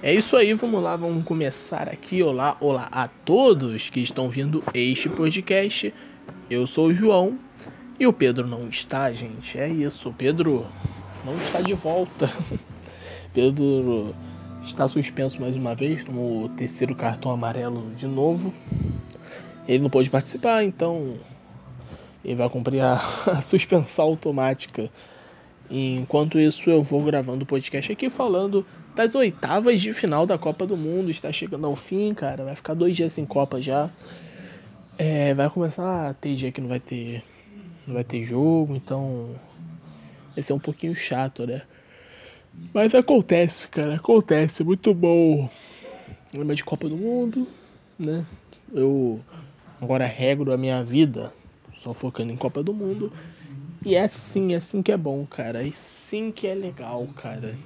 É isso aí, vamos lá, vamos começar aqui. Olá a todos que estão vendo este podcast. Eu sou o João e o Pedro não está, gente. É isso, o Pedro não está de volta. Pedro está suspenso mais uma vez, tomou o terceiro cartão amarelo de novo. Ele não pôde participar, então ele vai cumprir a suspensão automática. Enquanto isso, eu vou gravando o podcast aqui falando das oitavas de final da Copa do Mundo. Está chegando ao fim, cara. Vai ficar 2 dias sem Copa já. Vai começar a ter dia que não vai ter jogo, então vai ser um pouquinho chato, né? Mas acontece, cara. Acontece. Muito bom. Lembra de Copa do Mundo, né? Eu agora regro a minha vida só focando em Copa do Mundo. E é assim que é bom, cara. É assim que é legal, cara.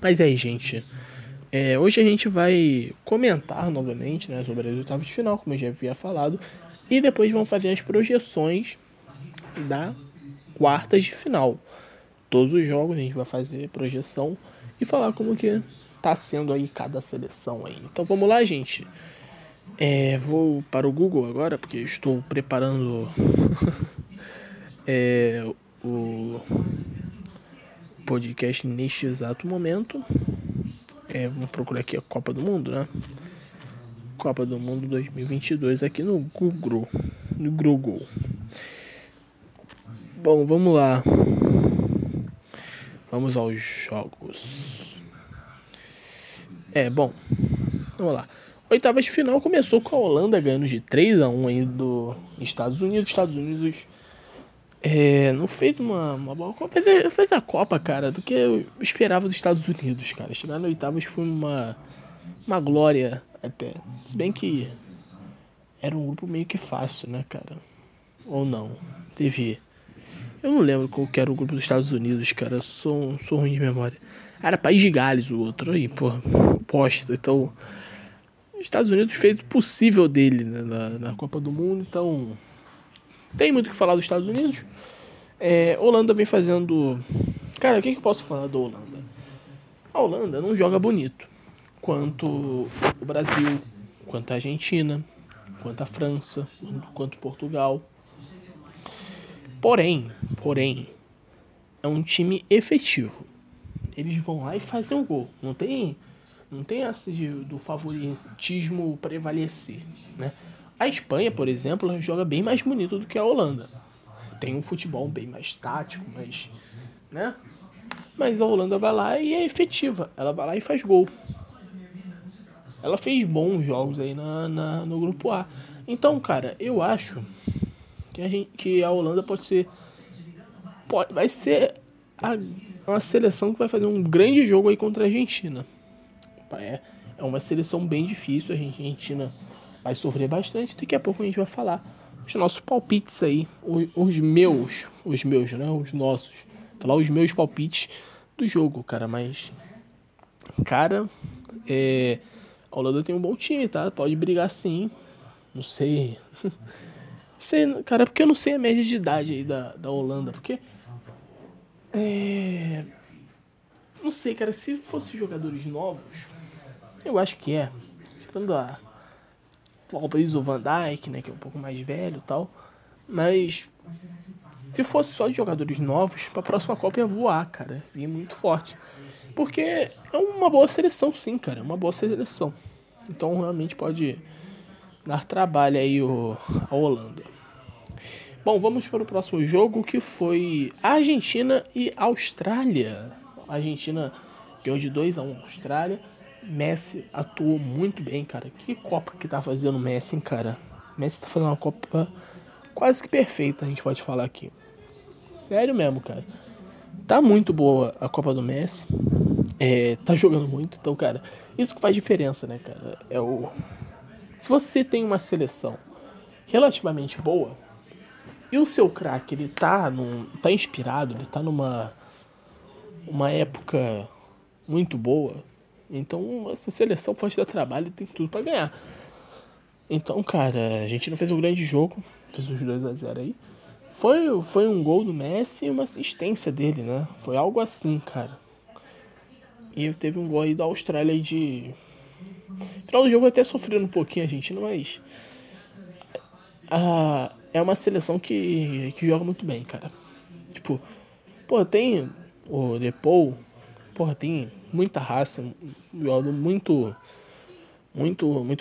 Mas aí, gente. Hoje a gente vai comentar novamente, né, sobre as oitavas de final, como eu já havia falado. E depois vamos fazer as projeções da quartas de final. Todos os jogos a gente vai fazer projeção e falar como que tá sendo aí cada seleção aí. Então vamos lá, gente. Vou para o Google agora, porque estou preparando... o podcast neste exato momento. Vamos procurar aqui a Copa do Mundo, né? Copa do Mundo 2022 aqui no Google. Bom, vamos lá. Vamos aos jogos. Bom, vamos lá. Oitavas de final começou com a Holanda ganhando de 3-1 aí do Estados Unidos. Estados Unidos não fez uma boa Copa, fez a Copa, cara, do que eu esperava dos Estados Unidos, cara. Chegar na oitavas foi uma glória até. Se bem que era um grupo meio que fácil, né, cara? Ou não? Teve... Eu não lembro qual que era o grupo dos Estados Unidos, cara. Sou ruim de memória. Era País de Gales o outro aí, pô. Bosta. Então, os Estados Unidos fez o possível dele, né, na Copa do Mundo, então... Tem muito o que falar dos Estados Unidos. Holanda vem fazendo... Cara, o que eu posso falar da Holanda? A Holanda não joga bonito. Quanto o Brasil, quanto a Argentina, quanto a França, quanto Portugal. Porém, é um time efetivo. Eles vão lá e fazem o gol. Não tem essa do favoritismo prevalecer, né? A Espanha, por exemplo, joga bem mais bonito do que a Holanda. Tem um futebol bem mais tático, mas, né? Mas a Holanda vai lá e é efetiva. Ela vai lá e faz gol. Ela fez bons jogos aí no grupo A. Então, cara, eu acho que a Holanda vai ser uma seleção que vai fazer um grande jogo aí contra a Argentina. É uma seleção bem difícil, a Argentina... vai sofrer bastante, daqui a pouco a gente vai falar os nossos palpites aí, os meus, né, os nossos, falar os meus palpites do jogo, cara, mas, cara, a Holanda tem um bom time, tá, pode brigar sim, não sei, cara, porque eu não sei a média de idade aí da Holanda, porque, não sei, cara, se fossem jogadores novos, eu acho que ficando a... Talvez o Van Dijk, né, que é um pouco mais velho e tal. Mas se fosse só de jogadores novos, pra próxima Copa ia voar, cara. Ia muito forte. Porque é uma boa seleção, sim, cara. É uma boa seleção. Então, realmente pode dar trabalho aí a Holanda. Bom, vamos para o próximo jogo, que foi Argentina e Austrália. A Argentina ganhou de 2-1 a Austrália. Messi atuou muito bem, cara. Que Copa que tá fazendo o Messi, hein, cara? Messi tá fazendo uma Copa quase que perfeita, a gente pode falar aqui. Sério mesmo, cara. Tá muito boa a Copa do Messi. Tá jogando muito. Então, cara, isso que faz diferença, né, cara? Se você tem uma seleção relativamente boa e o seu craque, ele tá inspirado, ele tá numa época muito boa... Então, essa seleção pode dar trabalho e tem tudo pra ganhar. Então, cara, a Argentina fez um grande jogo. Fez os 2-0 aí. Foi um gol do Messi e uma assistência dele, né? Foi algo assim, cara. E teve um gol aí da Austrália aí de... No final do jogo até sofrendo um pouquinho a Argentina, mas... é uma seleção que joga muito bem, cara. Tipo, pô, tem o De Paul, porra, tem muita raça, um jogador muito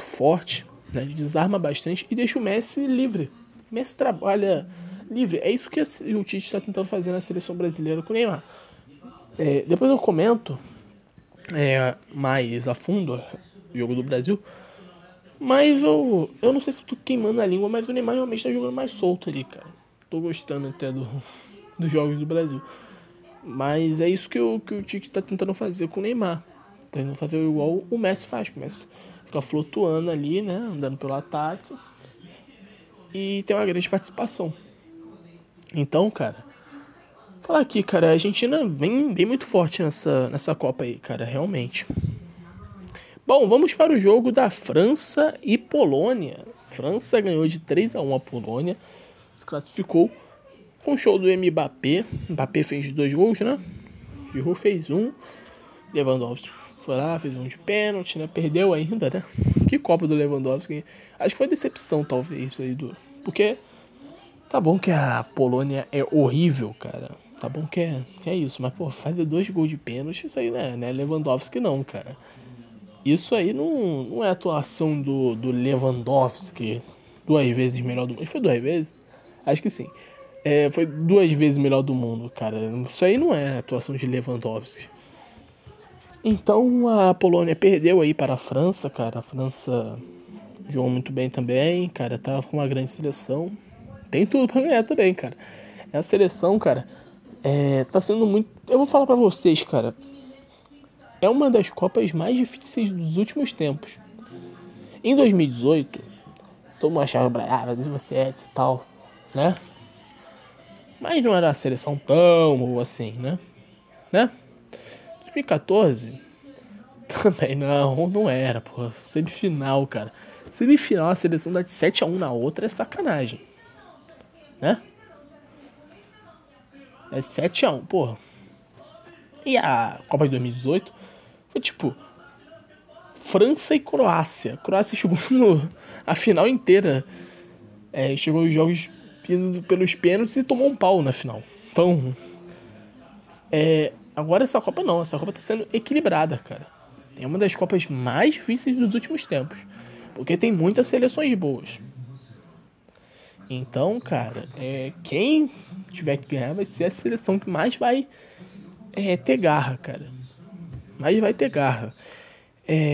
forte, né? Ele desarma bastante e deixa o Messi livre. O Messi trabalha livre. É isso que o Tite está tentando fazer na seleção brasileira com o Neymar. Depois eu comento mais a fundo o jogo do Brasil. Mas eu não sei se eu tô queimando a língua, mas o Neymar realmente tá jogando mais solto ali, cara. Tô gostando até dos jogos do Brasil. Mas é isso que o Tite tá tentando fazer com o Neymar. Tá tentando fazer igual o Messi faz. O Messi fica flutuando ali, né? Andando pelo ataque. E tem uma grande participação. Então, cara... Falar aqui, cara. A Argentina vem muito forte nessa Copa aí, cara. Realmente. Bom, vamos para o jogo da França e Polônia. França ganhou de 3-1 a Polônia. Se classificou com o show do Mbappé. Mbappé fez 2 gols, né? Giroud fez 1. Lewandowski foi lá, fez 1 de pênalti, né? Perdeu ainda, né? Que Copa do Lewandowski. Acho que foi decepção, talvez, isso aí do... Porque tá bom que a Polônia é horrível, cara. Tá bom que é isso. Mas, pô, fazer 2 gols de pênalti, isso aí não é Lewandowski não, cara. Isso aí não é atuação do Lewandowski, 2 vezes melhor do mundo. Foi 2 vezes? Acho que sim. Foi 2 vezes melhor do mundo, cara. Isso aí não é atuação de Lewandowski. Então a Polônia perdeu aí para a França, cara. A França jogou muito bem também, cara. Tá com uma grande seleção. Tem tudo pra ganhar também, cara. A seleção, cara, tá sendo muito... Eu vou falar pra vocês, cara. É uma das Copas mais difíceis dos últimos tempos. Em 2018, todo mundo achava, mas e tal, né? Mas não era a seleção tão ou assim, né? 2014, também não era, pô. Semifinal, cara. Semifinal, a seleção dá de 7-1 na outra é sacanagem, né? É 7-1, pô. E a Copa de 2018... Tipo, França e Croácia. A Croácia chegou a final inteira. Chegou os jogos indo pelos pênaltis e tomou um pau na final. Então, agora essa Copa não. Essa Copa tá sendo equilibrada, cara. É uma das Copas mais difíceis dos últimos tempos. Porque tem muitas seleções boas. Então, cara, quem tiver que ganhar vai ser a seleção que mais vai ter garra, cara. Mas vai ter garra.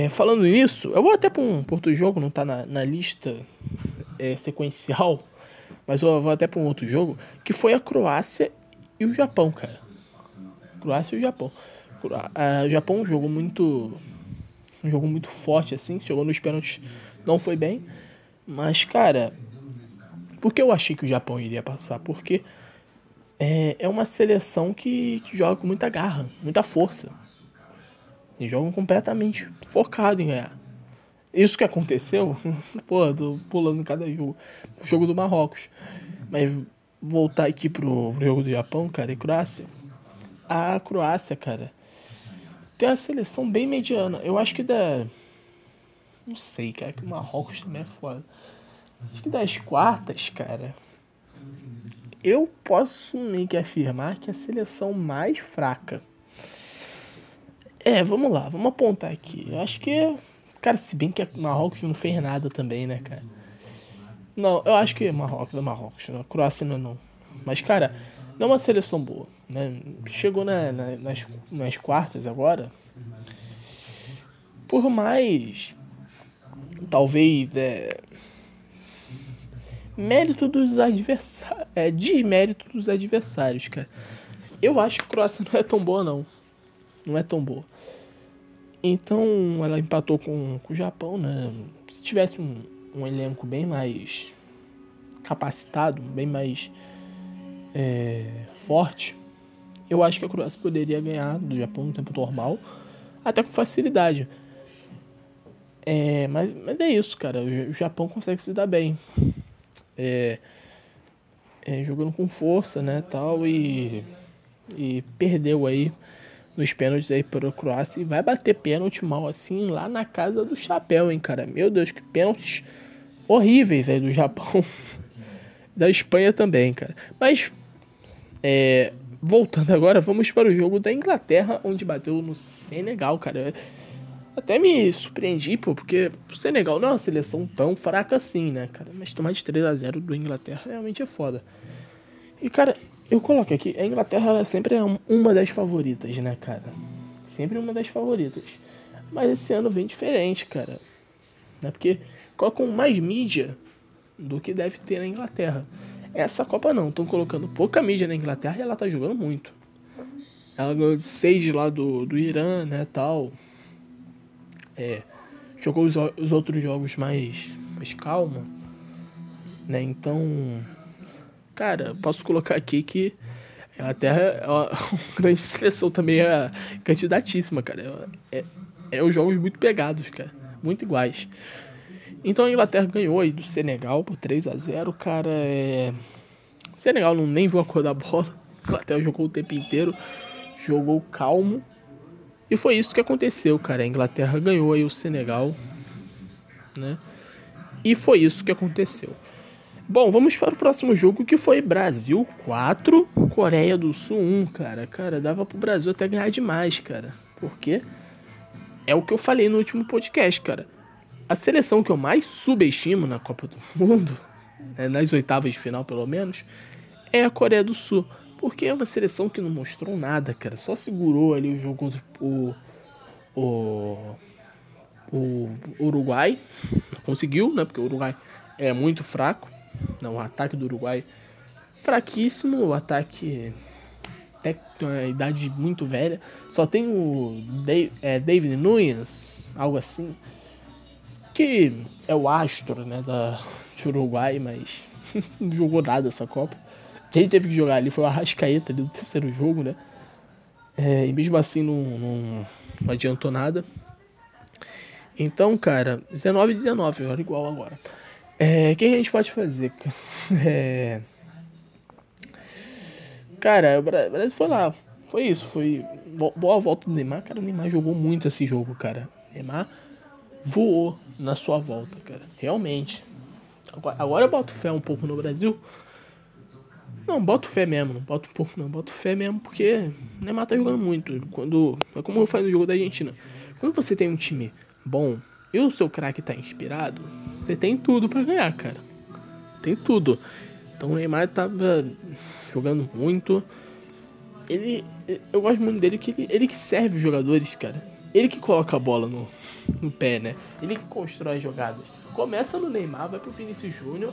Falando nisso, eu vou até para um outro jogo, não tá na lista sequencial, mas eu vou até para um outro jogo, que foi a Croácia e o Japão, cara. Croácia e o Japão. O Japão um jogo muito forte, assim, chegou nos pênaltis, não foi bem, mas, cara, por que eu achei que o Japão iria passar? Porque é uma seleção que joga com muita garra, muita força. Eles jogam completamente focado em ganhar. Isso que aconteceu... Pô, tô pulando cada jogo. O jogo do Marrocos. Mas voltar aqui pro jogo do Japão, cara, e Croácia. A Croácia, cara, tem uma seleção bem mediana. Eu acho que não sei, cara, que o Marrocos também é foda. Acho que das quartas, cara, eu posso meio que afirmar que é a seleção mais fraca. Vamos lá, vamos apontar aqui. Eu acho que... Cara, se bem que a Marrocos não fez nada também, né, cara? Não, eu acho que Marrocos. A Croácia não. Mas, cara, não é uma seleção boa, né? Chegou nas quartas agora. Por mais... Talvez... Mérito dos adversários... Desmérito dos adversários, cara. Eu acho que a Croácia não é tão boa, não. Não é tão boa. Então, ela empatou com o Japão, né? Se tivesse um elenco bem mais capacitado, bem mais forte, eu acho que a Croácia poderia ganhar do Japão no tempo normal, até com facilidade. Mas é isso, cara. O Japão consegue se dar bem. Jogando com força, né, tal, e perdeu aí nos pênaltis aí para a Croácia. E vai bater pênalti mal assim lá na casa do chapéu, hein, cara. Meu Deus, que pênaltis horríveis aí do Japão. Da Espanha também, cara. Mas, voltando agora, vamos para o jogo da Inglaterra, onde bateu no Senegal, cara. Eu até me surpreendi, pô, porque o Senegal não é uma seleção tão fraca assim, né, cara. Mas tomar de 3-0 do Inglaterra realmente é foda. E, cara, eu coloco aqui, a Inglaterra ela sempre é uma das favoritas, né, cara. Sempre uma das favoritas. Mas esse ano vem diferente, cara. Né, porque colocam mais mídia do que deve ter na Inglaterra. Essa Copa não, estão colocando pouca mídia na Inglaterra e ela tá jogando muito. Ela ganhou 6 lá do Irã, né, tal. Jogou os outros jogos mais calma, né, então... Cara, posso colocar aqui que a Inglaterra é uma grande seleção também, é candidatíssima, cara. É os jogos muito pegados, cara, muito iguais. Então a Inglaterra ganhou aí do Senegal por 3-0, cara. O Senegal não nem viu a cor da bola. A Inglaterra jogou o tempo inteiro, jogou calmo. E foi isso que aconteceu, cara. A Inglaterra ganhou aí o Senegal, né? E foi isso que aconteceu. Bom, vamos para o próximo jogo, que foi Brasil 4, Coreia do Sul 1, cara. Cara, dava pro Brasil até ganhar demais, cara. Porque é o que eu falei no último podcast, cara. A seleção que eu mais subestimo na Copa do Mundo, né, nas oitavas de final pelo menos, é a Coreia do Sul. Porque é uma seleção que não mostrou nada, cara. Só segurou ali o jogo contra o Uruguai. Conseguiu, né? Porque o Uruguai é muito fraco. Não, o ataque do Uruguai fraquíssimo, o ataque até uma idade muito velha. Só tem o David Nunes, algo assim, que é o astro, né, do Uruguai, mas não jogou nada essa Copa. Quem teve que jogar ali foi o Arrascaeta ali do terceiro jogo, né? E mesmo assim não adiantou nada. Então, cara, 19-19, era igual agora. O que a gente pode fazer? Cara, o Brasil foi lá. Foi isso, foi boa volta do Neymar. Cara, o Neymar jogou muito esse jogo, cara. O Neymar voou na sua volta, cara. Realmente. Agora eu boto fé um pouco no Brasil. Não, boto fé mesmo. Não boto um pouco, não. Boto fé mesmo porque o Neymar tá jogando muito. É como eu faço no jogo da Argentina. Quando você tem um time bom... E o seu craque tá inspirado, você tem tudo pra ganhar, cara. Tem tudo. Então o Neymar tava jogando muito. Eu gosto muito dele, que ele que serve os jogadores, cara. Ele que coloca a bola no pé, né? Ele que constrói as jogadas. Começa no Neymar, vai pro Vinícius Júnior.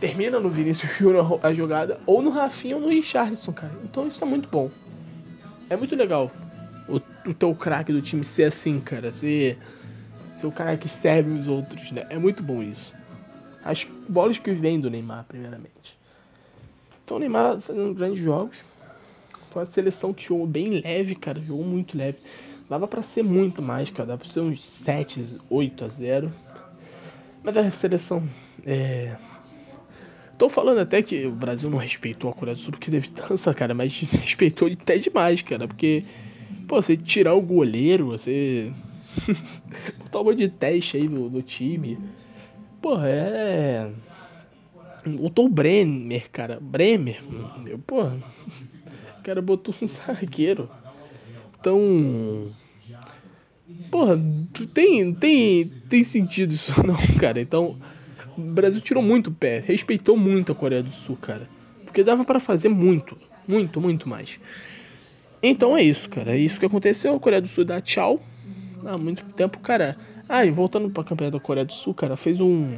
Termina no Vinícius Júnior a jogada. Ou no Rafinha ou no Richarlison, cara. Então isso é muito bom. É muito legal o teu craque do time ser assim, cara. Ser o cara que serve os outros, né? É muito bom isso. As bolas que vêm do Neymar, primeiramente. Então o Neymar fazendo grandes jogos. Foi uma seleção que jogou bem leve, cara. Jogou muito leve. Dava pra ser muito mais, cara. Dava pra ser uns 7-0, 8-0. Mas a seleção... Tô falando até que o Brasil não respeitou a Coreia do Sul, porque deve dança, cara. Mas respeitou até demais, cara. Porque, pô, você tirar o goleiro, você... botar um monte de teste aí do time. Porra, botou o Bremer, cara. Bremer, meu, porra. O cara botou um zagueiro. Então... Porra, tem sentido isso não, cara. Então, o Brasil tirou muito o pé. Respeitou muito a Coreia do Sul, cara. Porque dava pra fazer muito. Muito, muito mais. Então é isso, cara. É isso que aconteceu. A Coreia do Sul dá tchau. Há muito tempo, cara. E voltando pra campeonato da Coreia do Sul, cara, fez um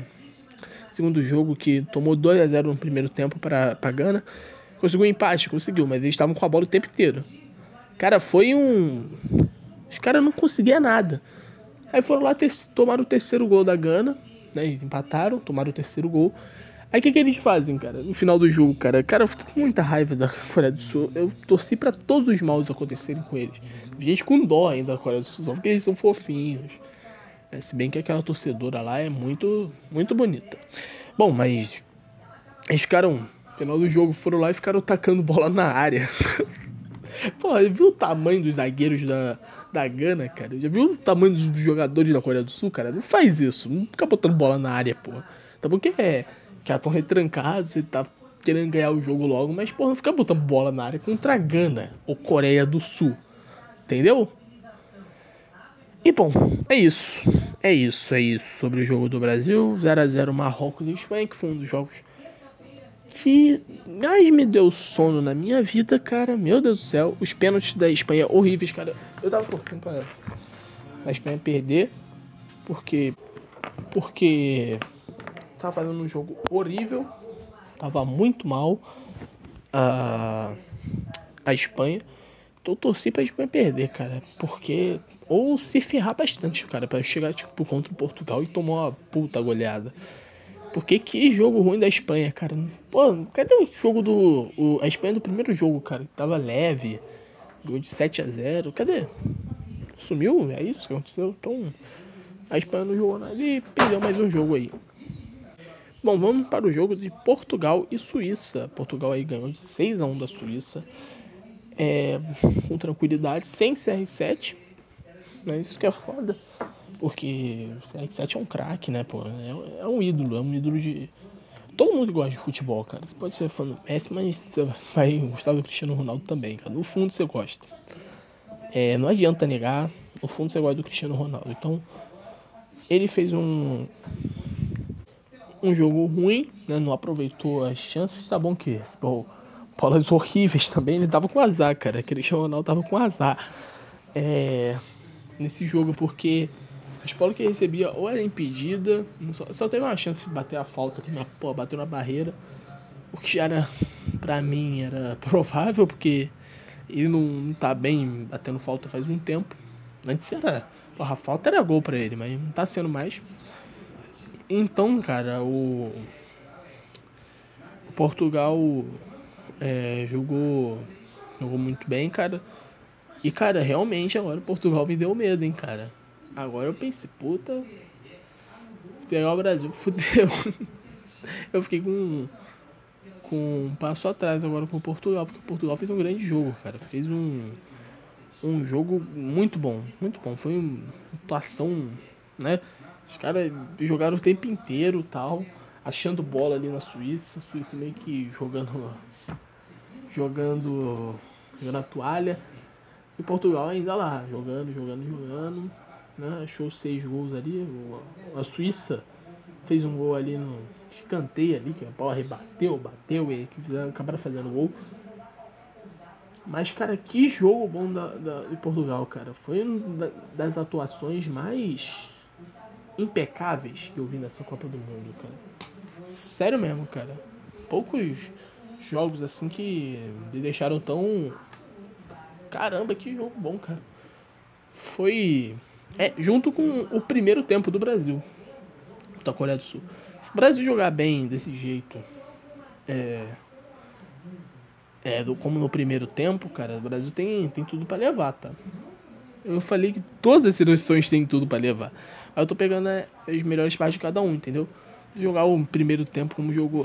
segundo jogo que tomou 2-0 no primeiro tempo pra Gana. Conseguiu um empate, mas eles estavam com a bola o tempo inteiro. Cara, foi um... Os caras não conseguiam nada. Aí foram lá, tomaram o terceiro gol da Gana, né, empataram, tomaram o terceiro gol. Aí o que eles fazem, cara, no final do jogo, cara? Cara, eu fiquei com muita raiva da Coreia do Sul. Eu torci pra todos os maus acontecerem com eles. Gente com dó ainda da Coreia do Sul, só porque eles são fofinhos. Se bem que aquela torcedora lá é muito, muito bonita. Bom, mas eles ficaram, no final do jogo, foram lá e ficaram tacando bola na área. Pô, viu o tamanho dos zagueiros da Gana, cara? Já viu o tamanho dos jogadores da Coreia do Sul, cara? Não faz isso. Não fica botando bola na área, porra. Tá bom que já estão retrancados, você tá querendo ganhar o jogo logo, mas, porra, não fica botando bola na área contra a Gana ou Coreia do Sul. Entendeu? E, bom, é isso sobre o jogo do Brasil. 0x0 Marrocos e Espanha, que foi um dos jogos que mais me deu sono na minha vida, cara. Meu Deus do céu, os pênaltis da Espanha horríveis, cara. Eu tava torcendo pra a Espanha perder, porque tava fazendo um jogo horrível, tava muito mal a Espanha. Então eu torci pra Espanha perder, cara, porque... ou se ferrar bastante, cara, pra chegar, tipo, contra o Portugal e tomar uma puta goleada. Porque que jogo ruim da Espanha, cara. Pô, cadê o jogo a Espanha do primeiro jogo, cara? Que tava leve, gol de 7x0, cadê? Sumiu? É isso que aconteceu? Então, a Espanha não jogou nada e perdeu mais um jogo aí. Bom, vamos para o jogo de Portugal e Suíça. Portugal aí ganhou de 6x1 da Suíça. Com tranquilidade, sem CR7. Né? Isso que é foda. Porque o CR7 é um craque, né, pô? É um ídolo, de... Todo mundo gosta de futebol, cara. Você pode ser fã do Messi, mas você vai gostar do Cristiano Ronaldo também, cara. No fundo você gosta. Não adianta negar. No fundo você gosta do Cristiano Ronaldo. Então, ele fez um jogo ruim, né? Não aproveitou as chances. Tá bom que... Bom, bolas horríveis também, ele tava com azar, cara. Cristiano Ronaldo tava com azar nesse jogo, porque as bolas que ele recebia ou era impedida, só teve uma chance de bater a falta, que bateu na barreira, o que já era, pra mim, era provável, porque ele não tá bem batendo falta faz um tempo. Antes era, porra, a falta era gol pra ele, mas não tá sendo mais. Então, cara, o Portugal... jogou muito bem, cara. E, cara, realmente agora o Portugal me deu medo, hein, cara. Agora eu pensei, puta, se pegar o Brasil, fudeu. Eu fiquei com um passo atrás agora com o Portugal, porque o Portugal fez um grande jogo, cara. Fez um jogo muito bom, muito bom. Foi uma atuação, né? Os caras jogaram o tempo inteiro e tal, achando bola ali na Suíça. A Suíça meio que jogando a toalha. E Portugal ainda lá, jogando, né? Achou 6 gols ali. A Suíça fez um gol ali no escanteio ali, que a bola bateu e acabaram fazendo gol. Mas, cara, que jogo bom de Portugal, cara. Foi uma das atuações mais impecáveis que eu vi nessa Copa do Mundo, cara. Sério mesmo, cara. Poucos jogos assim que me deixaram tão... Caramba, que jogo bom, cara. Foi... junto com o primeiro tempo do Brasil, da Coreia do Sul. Se o Brasil jogar bem desse jeito, como no primeiro tempo, cara, o Brasil tem tudo pra levar, tá? Eu falei que todas as seleções têm tudo pra levar. Aí eu tô pegando as melhores partes de cada um, entendeu? Jogar o primeiro tempo como jogou...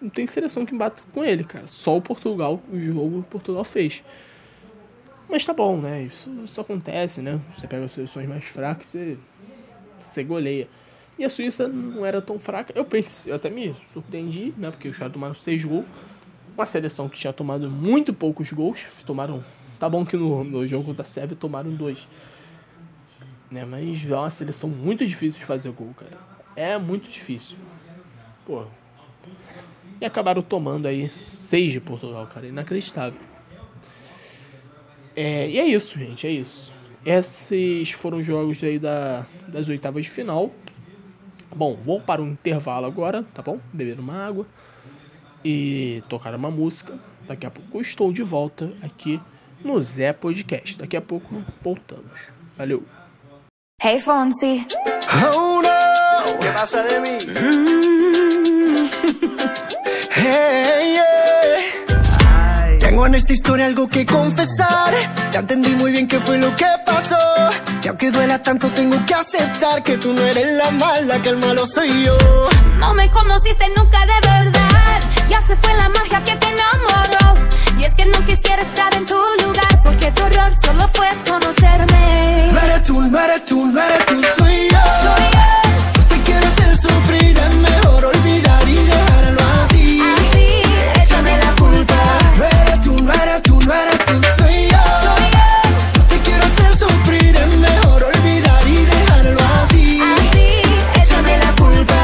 Não tem seleção que bata com ele, cara. Só o Portugal, o jogo que Portugal fez. Mas tá bom, né? Isso acontece, né? Você pega as seleções mais fracas, você goleia. E a Suíça não era tão fraca. Eu até me surpreendi, né? Porque os caras tomaram 6 gols. Uma seleção que tinha tomado muito poucos gols. Tá bom que no jogo da Sérvia tomaram 2. Né? Mas é uma seleção muito difícil de fazer gol, cara. É muito difícil. Pô. E acabaram tomando aí 6 de Portugal, cara. Inacreditável. E é isso, gente. É isso. Esses foram os jogos aí das oitavas de final. Bom, vou para um intervalo agora, tá bom? Beber uma água e tocar uma música. Daqui a pouco eu estou de volta aqui no Zé Podcast. Daqui a pouco voltamos. Valeu. Hey, Fonsi. Oh, no. Que passa de mim? Hey, yeah. Tengo en esta historia algo que confesar. Ya entendí muy bien qué fue lo que pasó. Y aunque duela tanto tengo que aceptar que tú no eres la mala, que el malo soy yo. No me conociste nunca de verdad. Ya se fue la magia que te enamoró. Y es que no quisiera estar en tu lugar, porque tu error solo fue conocerme. No eres tú, no eres tú, no eres tú, soy yo. Soy yo. Tú te quieres hacer sufrir, es mejor olvidar y dejarlo así. Así, échame la culpa. No eres tú, no eres tú, no eres tú, soy yo. Soy yo. Tú te quieres hacer sufrir, es mejor olvidar y dejarlo así. Así, échame la culpa.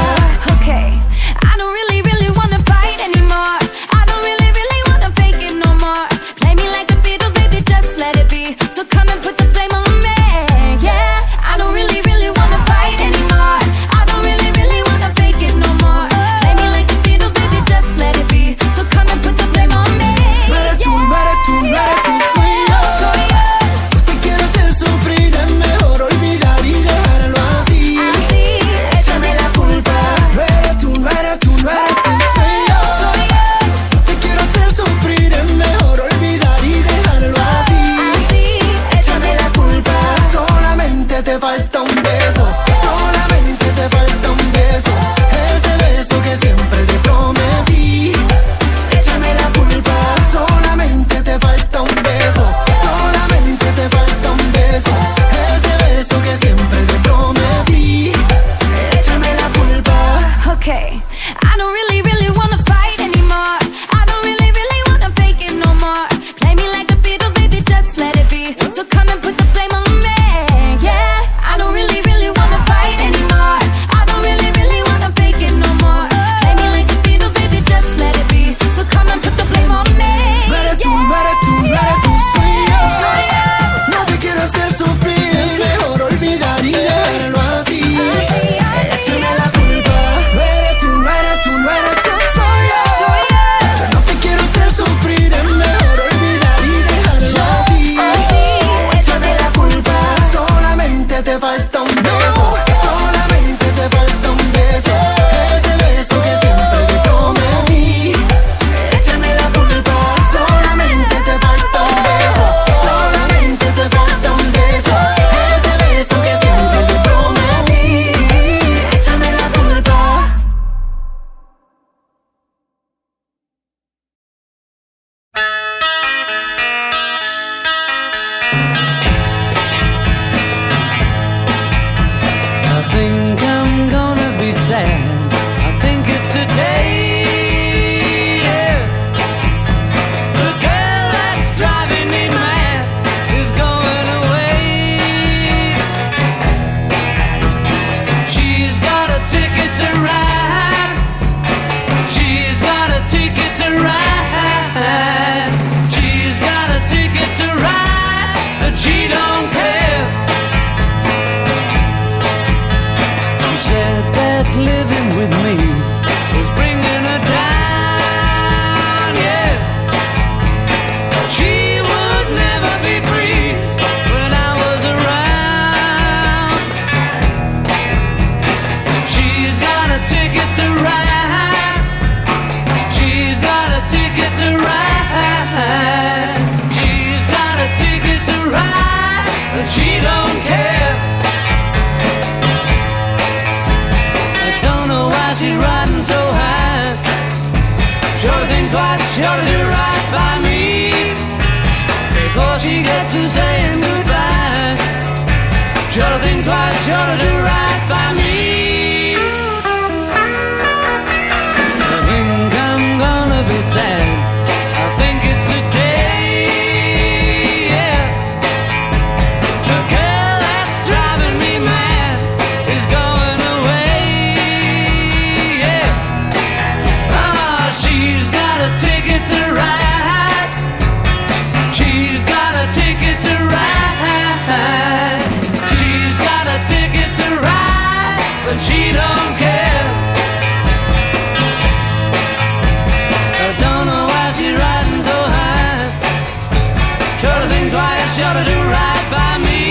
Okay, I don't really wanna fight anymore. I don't really wanna fake it no more. Play me like the Beatles, baby, just let it be. So come and put the flame on me. Yeah, I don't really wanna fight anymore. I don't really wanna fake it no more. Play me like the Beatles, baby, just let it be. So come and put the flame on me. No eres tú, no eres tú, no eres tú, soy yo. Soy yo. Tú te quieres hacer sufrir, es mejor olvidar y dejarlo así. Así, échame la culpa. No eres tú, no eres tú, no eres tú, soy yo. Soy yo. Tú te quieres hacer sufrir, es mejor olvidar y dejarlo así. Así, échame la culpa. Solamente te falta un beso. Solamente te falta un beso. Ese beso que siempre te prometí. Échame la culpa. Solamente te falta un beso. Solamente te falta un beso. Ese beso que siempre te prometí. Échame la culpa. Okay, I don't really wanna fight anymore. I don't really wanna fake it no more. Play me like the Beatles, baby, just let it be. So come and put the blame on me. Yeah, I don't really wanna fight anymore. I don't really wanna fake it no more. Play me like the Beatles, baby, just let it be. So come and put the blame on me. No eres tú, no eres tú, no eres tú, soy Soy yo. yo. No te quiero hacer sufrir, es mejor olvidar y dejarlo así. Así, así. Échame la culpa. No eres tú, no eres tú, no eres tú, soy yo. Soy yo. No te quiero hacer sufrir, es mejor olvidar y dejarlo así. Así, échame la culpa. Solamente te falta un beso. Solamente te falta un beso. Ese beso que siempre te prometí. Échame la culpa. Solamente te falta un beso. Solamente te falta un beso. Ese beso que siempre te prometí. Échame la culpa. I think I'm gonna be sad. I think it's today. Yeah. The girl that's driving me mad is going away. She's got a ticket to ride. She's got a ticket to ride. She's got a ticket to ride, but she don't care. She said that living with me was bringing her down, yeah. She would never be free when I was around. She's got a ticket to ride. She's got a ticket to ride. She's got a ticket to ride, but she don't care. I don't know why she's riding so high. Sure thing quite surely right by me. Before she gets to saying goodbye. Sure thing quite surely right by me. I think I'm gonna be sad. I think it's today. Yeah. The girl that's driving me mad is going away. Yeah. Ah, she's got a ticket to ride. She's got a ticket to ride. She's got a ticket to ride, but she don't care. I don't know why she's riding so high. Should've think twice, should've do right by me.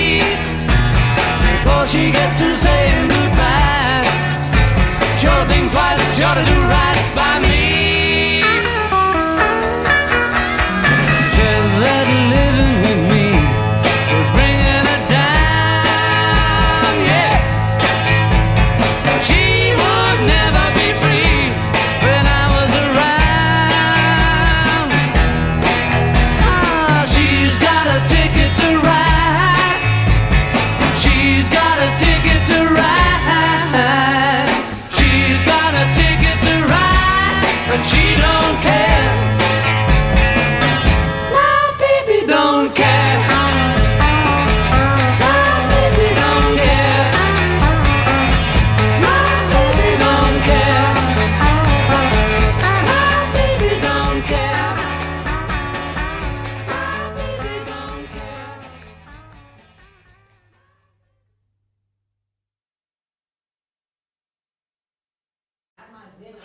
Before she gets to saying goodbye. Should've think twice, should've do right by me. Said that living with me was bringing her down, yeah. She would never be free when I was around.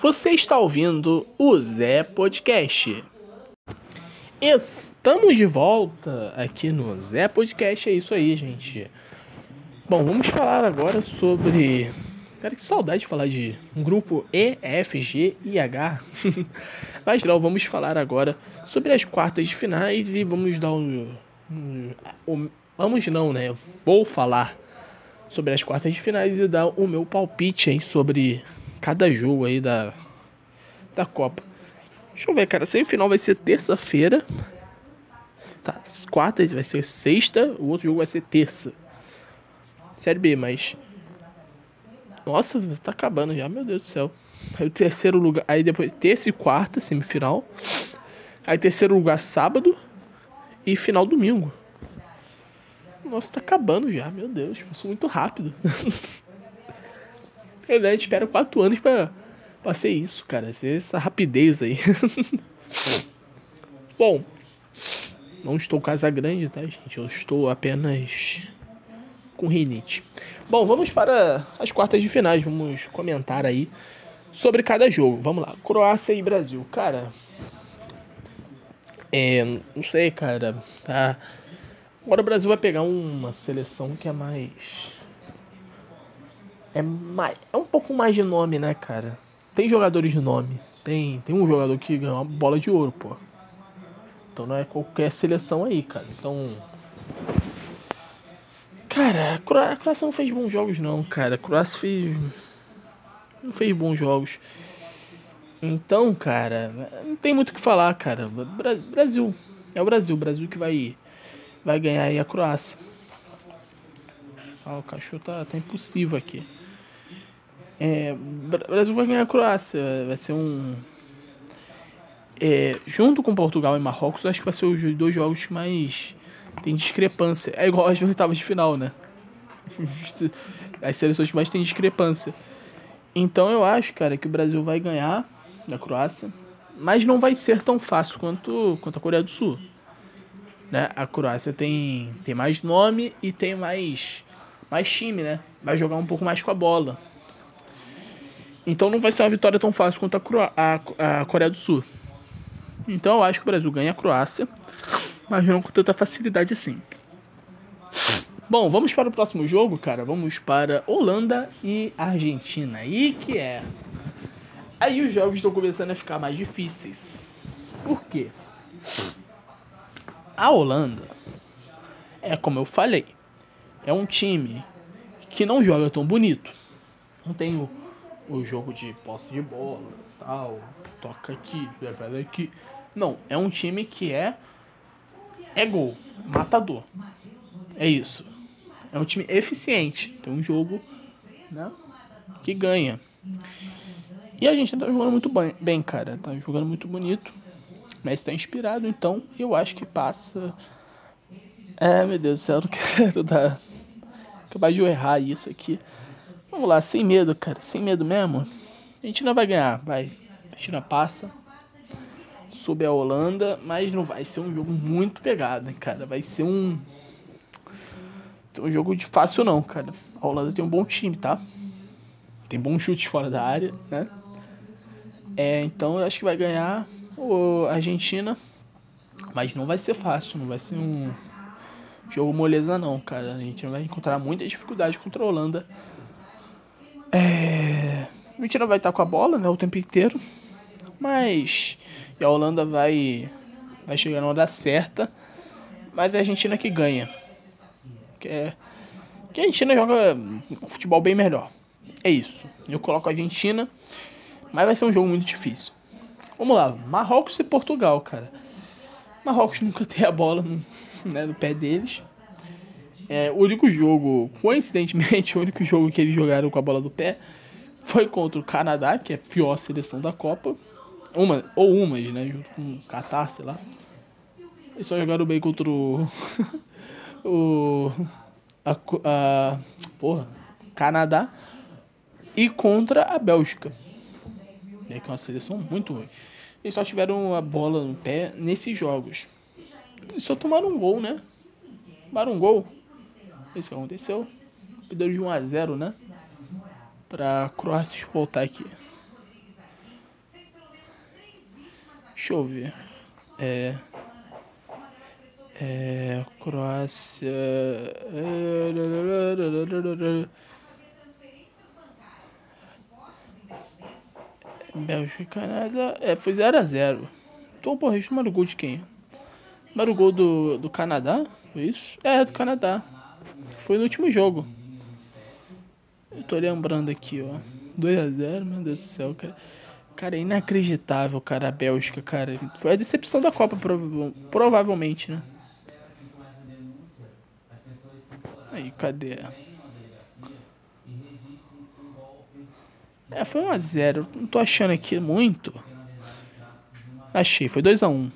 Você está ouvindo o Zé Podcast. Estamos de volta aqui no Zé Podcast, é isso aí, gente. Bom, vamos falar agora sobre... Cara, que saudade de falar de um grupo E, F, G e H. Mas não, vamos falar agora sobre as quartas de finais e vamos dar vou falar sobre as quartas de finais e dar o meu palpite aí sobre cada jogo aí da Copa. Deixa eu ver, cara, semifinal vai ser terça-feira, tá, quartas vai ser sexta, o outro jogo vai ser terça. Série B, mas... Nossa, tá acabando já, meu Deus do céu. Aí o terceiro lugar, aí depois terça e quarta, semifinal. Aí terceiro lugar sábado e final domingo. Nossa, tá acabando já, meu Deus, passou muito rápido. Eu ainda espero 4 anos pra ser isso, cara, ser essa rapidez aí. Bom, não estou Casagrande, tá, gente? Eu estou apenas com rinite. Bom, vamos para as quartas de finais, vamos comentar aí sobre cada jogo. Vamos lá, Croácia e Brasil. Cara, não sei, cara, tá... Agora o Brasil vai pegar uma seleção que é mais... É um pouco mais de nome, né, cara? Tem jogadores de nome. Tem um jogador que ganhou uma bola de ouro, pô. Então não é qualquer seleção aí, cara. Então... Cara, a Croácia não fez bons jogos, não, cara. A Croácia não fez bons jogos. Então, cara, não tem muito o que falar, cara. Brasil. É o Brasil. O Brasil que vai ganhar aí a Croácia. Ah, o cachorro tá impossível aqui. O Brasil vai ganhar a Croácia. Vai ser junto com Portugal e Marrocos, acho que vai ser os 2 jogos que mais tem discrepância. É igual às oitavas de final, né? As seleções que mais tem discrepância. Então eu acho, cara, que o Brasil vai ganhar da Croácia, mas não vai ser tão fácil quanto a Coreia do Sul, né? A Croácia tem mais nome e tem mais time, né? Vai jogar um pouco mais com a bola. Então não vai ser uma vitória tão fácil quanto a Coreia do Sul. Então eu acho que o Brasil ganha a Croácia, mas não com tanta facilidade assim. Bom, vamos para o próximo jogo, cara. Vamos para Holanda e Argentina. Aí os jogos estão começando a ficar mais difíceis. Por quê? A Holanda, como eu falei, é um time que não joga tão bonito. Não tem o jogo de posse de bola, tal, toca aqui, faz aqui. Não, é um time que é gol, matador. É isso. É um time eficiente. Tem um jogo, né, que ganha. E a gente tá jogando muito bem, cara. Tá jogando muito bonito. Mas tá inspirado, então eu acho que passa. Meu Deus do céu, não quero dar. Acabar de errar isso aqui. Vamos lá, sem medo, cara. Sem medo mesmo. A gente não vai ganhar, vai. A Argentina passa. Sob a Holanda, mas não vai ser um jogo muito pegado, cara. Vai ser um jogo de fácil não, cara. A Holanda tem um bom time, tá? Tem bons chutes fora da área, né? Então eu acho que vai ganhar a Argentina, mas não vai ser fácil, não vai ser um jogo moleza não, cara. A gente vai encontrar muita dificuldade contra a Holanda. A Argentina vai estar com a bola, né, o tempo inteiro, mas a Holanda vai chegar na hora certa, mas é a Argentina que ganha, que a Argentina joga um futebol bem melhor. É isso, eu coloco a Argentina, mas vai ser um jogo muito difícil. Vamos lá, Marrocos e Portugal, cara. Marrocos nunca tem a bola no pé deles. O único jogo, coincidentemente, o único jogo que eles jogaram com a bola do pé foi contra o Canadá, que é a pior seleção da Copa. Umas, né, junto com o Catar, sei lá. Eles só jogaram bem contra Canadá e contra a Bélgica, que é uma seleção muito ruim. Eles só tiveram a bola no pé nesses jogos. Eles só tomaram um gol, né? Tomaram um gol. Isso que aconteceu. Perdeu de 1-0, né? Pra Croácia voltar aqui. Deixa eu ver. Croácia. Bélgica e Canadá. Foi 0x0. Então, porra, eles tomaram o gol de quem? Tomaram o gol do Canadá? Foi isso? Do Canadá. Foi no último jogo. Eu tô lembrando aqui, ó. 2x0, meu Deus do céu, cara. Cara, é inacreditável, cara, a Bélgica, cara. Foi a decepção da Copa, provavelmente, né? Aí, cadê? Foi 1x0. Não tô achando aqui muito. Achei, foi 2x1.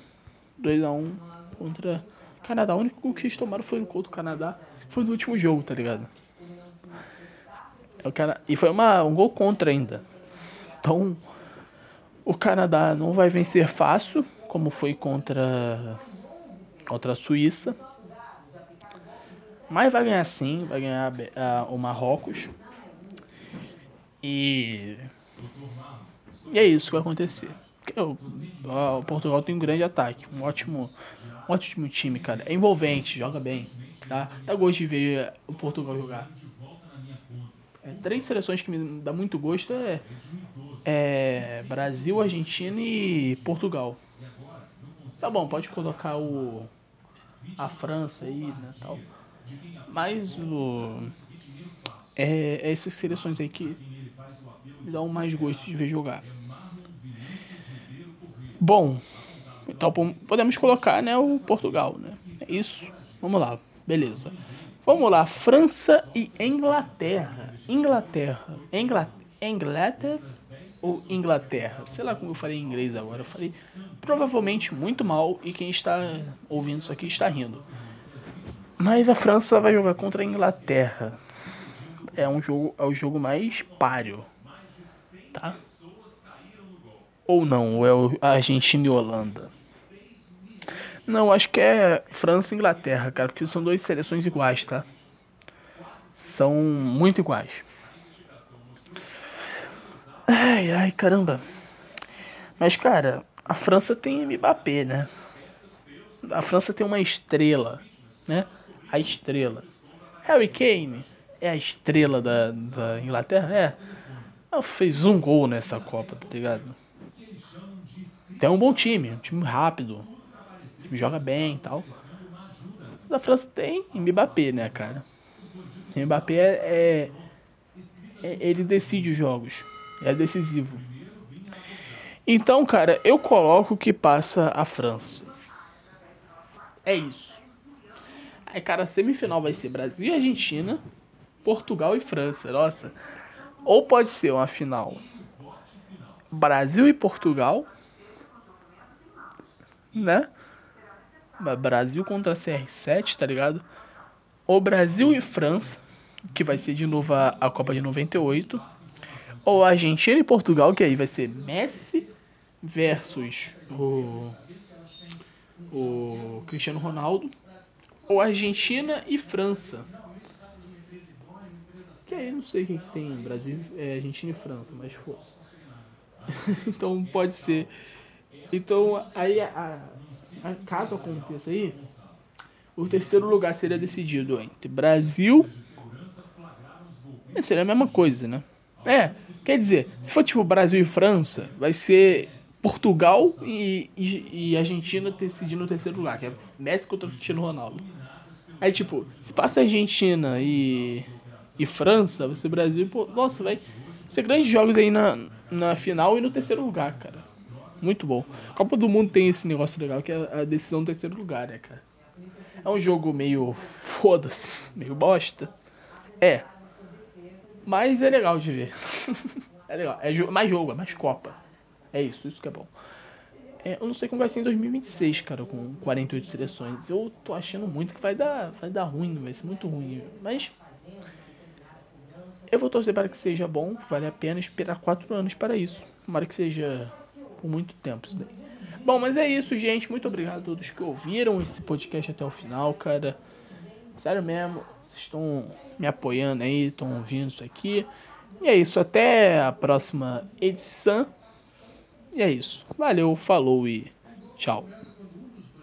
2x1 contra o Canadá. O único gol que eles tomaram foi o gol do Canadá. Foi no último jogo, tá ligado? E foi um gol contra ainda. Então, o Canadá não vai vencer fácil, como foi contra a Suíça. Mas vai ganhar sim, vai ganhar o Marrocos. E é isso que vai acontecer. O Portugal tem um grande ataque, um ótimo time, cara. É envolvente, joga bem. Dá gosto de ver o Portugal jogar. Três seleções que me dá muito gosto é Brasil, Argentina e Portugal. Tá bom, pode colocar a França aí, né, tal. Mas essas seleções aí que me dão mais gosto de ver jogar. Bom, então podemos colocar, né, o Portugal, né? É isso. Vamos lá. Beleza. Vamos lá, França e Inglaterra. Inglaterra. Sei lá como eu falei em inglês agora. Eu falei provavelmente muito mal e quem está ouvindo isso aqui está rindo. Mas a França vai jogar contra a Inglaterra. É o jogo mais páreo, tá? Ou não, ou é a Argentina e a Holanda. Não, acho que é França e Inglaterra, cara, porque são duas seleções iguais, tá? São muito iguais. Ai, caramba. Mas, cara, a França tem Mbappé, né? A França tem uma estrela, né? A estrela. Harry Kane é a estrela da Inglaterra, é. Ela fez um gol nessa Copa, tá ligado? Tem um bom time, um time rápido. Joga bem e tal. A França tem Mbappé, né, cara? Mbappé ele decide os jogos. É decisivo. Então, cara, eu coloco que passa a França. É isso. Aí, cara, a semifinal vai ser Brasil e Argentina, Portugal e França. Nossa. Ou pode ser uma final Brasil e Portugal, né? Brasil contra CR7, tá ligado? Ou Brasil e França, que vai ser de novo a Copa de 98. Ou Argentina e Portugal, que aí vai ser Messi versus o Cristiano Ronaldo. Ou Argentina e França. Que aí não sei quem que tem Brasil, Argentina e França, mas força. Então pode ser. Então aí caso aconteça aí, o terceiro lugar seria decidido entre Brasil. Seria a mesma coisa, né? Quer dizer, se for tipo Brasil e França, vai ser Portugal e Argentina decidindo o terceiro lugar, que é Messi contra o Cristiano Ronaldo. Aí tipo, se passa Argentina e França, vai ser Brasil e nossa, vai ser grandes jogos aí na final e no terceiro lugar, cara. Muito bom. Copa do Mundo tem esse negócio legal que é a decisão do terceiro lugar, né, cara? É um jogo meio foda-se, meio bosta. Mas é legal de ver. É legal. Mais jogo, é mais Copa. É isso que é bom. Eu não sei como vai ser em 2026, cara, com 48 seleções. Eu tô achando muito que vai dar ruim, vai ser muito ruim. Mas eu vou torcer para que seja bom. Vale a pena esperar 4 anos para isso. Tomara que seja por muito tempo isso daí. Bom, mas é isso, gente. Muito obrigado a todos que ouviram esse podcast até o final, cara. Sério mesmo. Vocês estão me apoiando aí, estão ouvindo isso aqui. E é isso. Até a próxima edição. E é isso. Valeu, falou e tchau.